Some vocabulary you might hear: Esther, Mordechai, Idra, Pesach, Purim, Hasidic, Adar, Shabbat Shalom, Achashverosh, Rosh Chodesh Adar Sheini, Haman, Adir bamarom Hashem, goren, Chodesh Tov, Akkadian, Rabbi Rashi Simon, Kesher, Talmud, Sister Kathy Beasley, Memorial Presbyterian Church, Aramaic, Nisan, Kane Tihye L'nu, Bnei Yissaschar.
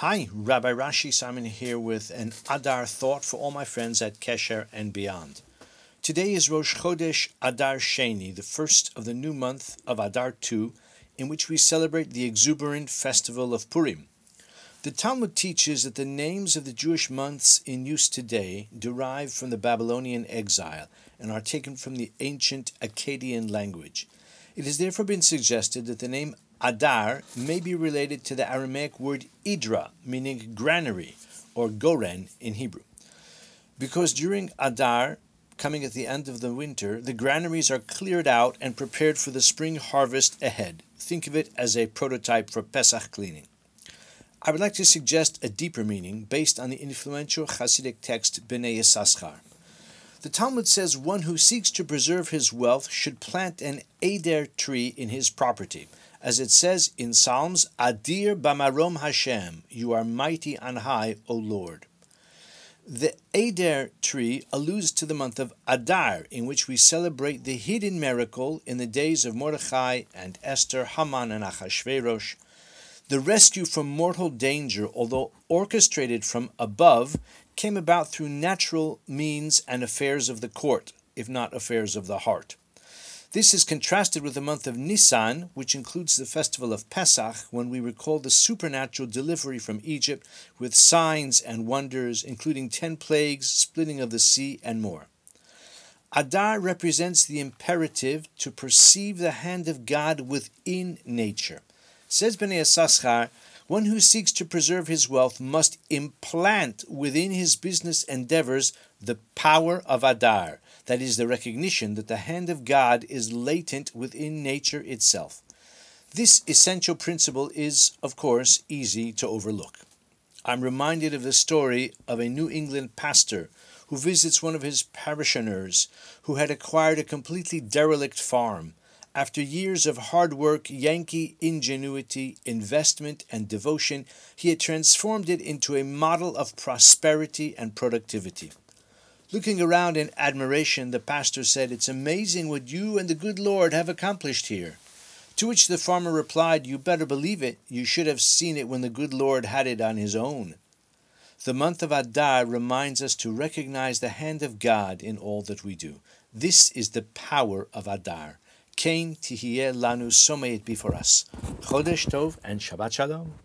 Hi, Rabbi Rashi Simon here with an Adar thought for all my friends at Kesher and beyond. Today is Rosh Chodesh Adar Sheini, the first of the new month of Adar 2, in which we celebrate the exuberant festival of Purim. The Talmud teaches that the names of the Jewish months in use today derive from the Babylonian exile and are taken from the ancient Akkadian language. It has therefore been suggested that the name Adar may be related to the Aramaic word Idra, meaning granary or goren in Hebrew. Because during Adar, coming at the end of the winter, the granaries are cleared out and prepared for the spring harvest ahead. Think of it as a prototype for Pesach cleaning. I would like to suggest a deeper meaning based on the influential Hasidic text Bnei Yissaschar. The Talmud says one who seeks to preserve his wealth should plant an Adar tree in his property. As it says in Psalms, Adir bamarom Hashem, you are mighty on high, O Lord. The Adar tree alludes to the month of Adar, in which we celebrate the hidden miracle in the days of Mordechai and Esther, Haman and Achashverosh. The rescue from mortal danger, although orchestrated from above, came about through natural means and affairs of the court, if not affairs of the heart. This is contrasted with the month of Nisan, which includes the festival of Pesach, when we recall the supernatural delivery from Egypt with signs and wonders, including 10 plagues, splitting of the sea, and more. Adar represents the imperative to perceive the hand of God within nature. Says Bnei Yissaschar, one who seeks to preserve his wealth must implant within his business endeavors the power of Adar, that is, the recognition that the hand of God is latent within nature itself. This essential principle is, of course, easy to overlook. I'm reminded of the story of a New England pastor who visits one of his parishioners who had acquired a completely derelict farm. After years of hard work, Yankee ingenuity, investment, and devotion, he had transformed it into a model of prosperity and productivity. Looking around in admiration, the pastor said, "It's amazing what you and the good Lord have accomplished here." To which the farmer replied, "You better believe it. You should have seen it when the good Lord had it on his own." The month of Adar reminds us to recognize the hand of God in all that we do. This is the power of Adar. Kane Tihye L'nu, so may it be for us. Chodesh Tov and Shabbat Shalom.